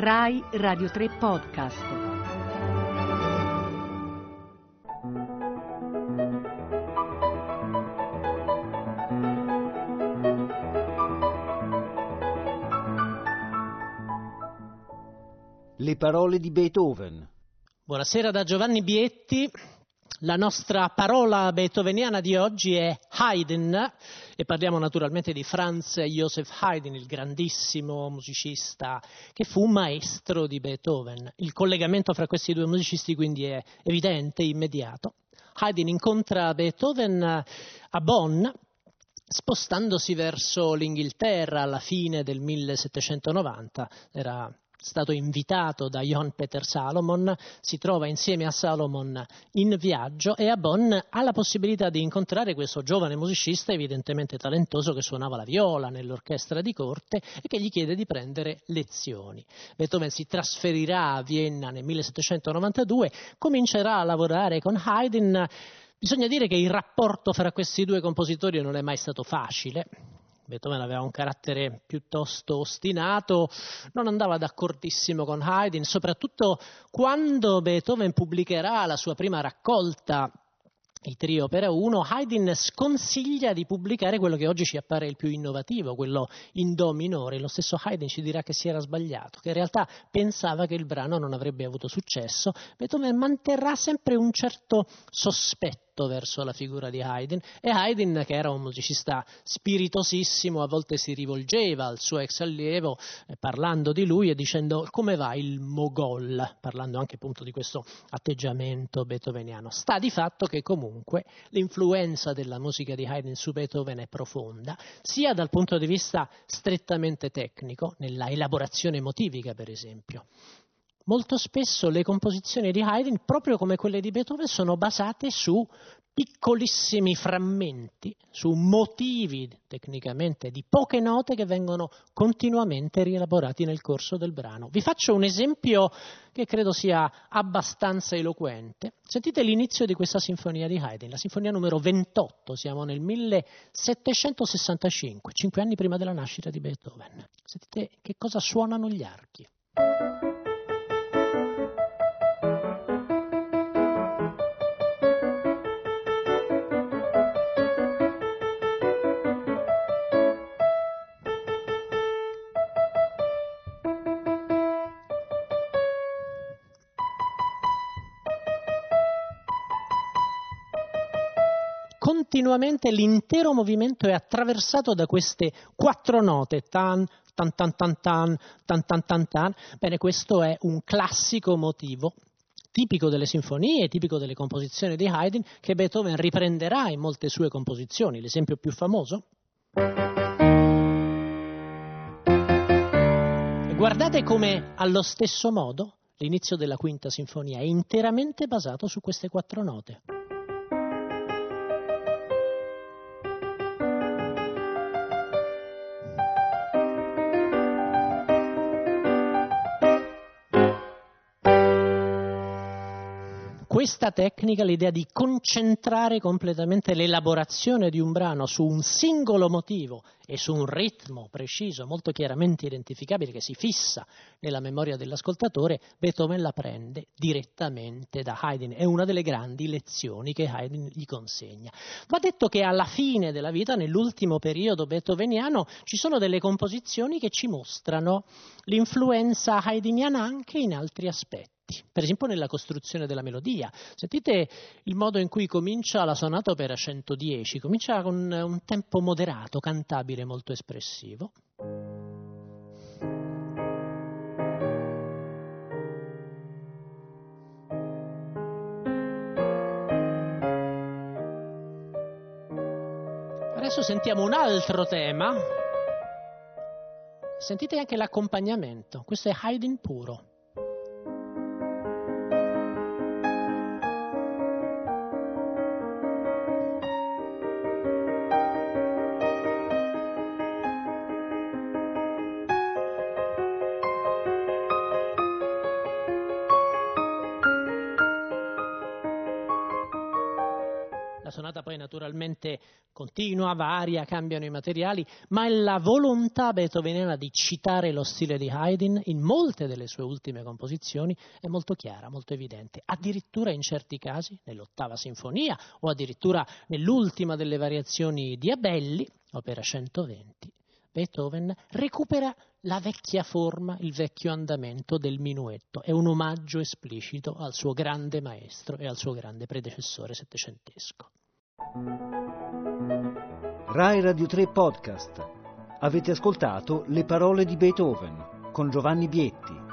Rai Radio 3 Podcast. Le parole di Beethoven. Buonasera da Giovanni Bietti. La nostra parola beethoveniana di oggi è Haydn e parliamo naturalmente di Franz Joseph Haydn, il grandissimo musicista che fu maestro di Beethoven. Il collegamento fra questi due musicisti quindi è evidente, immediato. Haydn incontra Beethoven a Bonn, spostandosi verso l'Inghilterra alla fine del 1790. Era stato invitato da Johann Peter Salomon, si trova insieme a Salomon in viaggio e a Bonn ha la possibilità di incontrare questo giovane musicista evidentemente talentoso che suonava la viola nell'orchestra di corte e che gli chiede di prendere lezioni. Beethoven si trasferirà a Vienna nel 1792, comincerà a lavorare con Haydn. Bisogna dire che il rapporto fra questi due compositori non è mai stato facile. Beethoven aveva un carattere piuttosto ostinato, non andava d'accordissimo con Haydn, soprattutto quando Beethoven pubblicherà la sua prima raccolta, i Trio op. 1, Haydn sconsiglia di pubblicare quello che oggi ci appare il più innovativo, quello in do minore. Lo stesso Haydn ci dirà che si era sbagliato, che in realtà pensava che il brano non avrebbe avuto successo. Beethoven manterrà sempre un certo sospetto verso la figura di Haydn, e Haydn, che era un musicista spiritosissimo, a volte si rivolgeva al suo ex allievo parlando di lui e dicendo come va il Mogol, parlando anche appunto di questo atteggiamento beethoveniano. Sta di fatto che comunque l'influenza della musica di Haydn su Beethoven è profonda, sia dal punto di vista strettamente tecnico, nella elaborazione motivica per esempio. Molto spesso le composizioni di Haydn, proprio come quelle di Beethoven, sono basate su piccolissimi frammenti, su motivi tecnicamente di poche note che vengono continuamente rielaborati nel corso del brano. Vi faccio un esempio che credo sia abbastanza eloquente. Sentite l'inizio di questa sinfonia di Haydn, la sinfonia numero 28, siamo nel 1765, 5 anni prima della nascita di Beethoven. Sentite che cosa suonano gli archi. Continuamente l'intero movimento è attraversato da queste 4 note, tan, tan, tan, tan, tan, tan, tan, tan, tan. Bene, questo è un classico motivo, tipico delle sinfonie, tipico delle composizioni di Haydn, che Beethoven riprenderà in molte sue composizioni. L'esempio più famoso. E guardate come, allo stesso modo, l'inizio della Quinta Sinfonia è interamente basato su queste 4 note. Questa tecnica, l'idea di concentrare completamente l'elaborazione di un brano su un singolo motivo e su un ritmo preciso, molto chiaramente identificabile, che si fissa nella memoria dell'ascoltatore, Beethoven la prende direttamente da Haydn. È una delle grandi lezioni che Haydn gli consegna. Va detto che alla fine della vita, nell'ultimo periodo beethoveniano, ci sono delle composizioni che ci mostrano l'influenza haydniana anche in altri aspetti. Per esempio nella costruzione della melodia. Sentite il modo in cui comincia la sonata opera 110, comincia con un tempo moderato, cantabile, molto espressivo. Adesso sentiamo un altro tema. Sentite anche l'accompagnamento. Questo è Haydn puro. La sonata poi naturalmente continua, varia, cambiano i materiali, ma è la volontà beethoveniana di citare lo stile di Haydn in molte delle sue ultime composizioni è molto chiara, molto evidente, addirittura in certi casi nell'ottava sinfonia o addirittura nell'ultima delle variazioni di Abelli, opera 120, Beethoven recupera la vecchia forma, il vecchio andamento del minuetto. È un omaggio esplicito al suo grande maestro e al suo grande predecessore settecentesco. Rai Radio 3 Podcast. Avete ascoltato Le parole di Beethoven con Giovanni Bietti.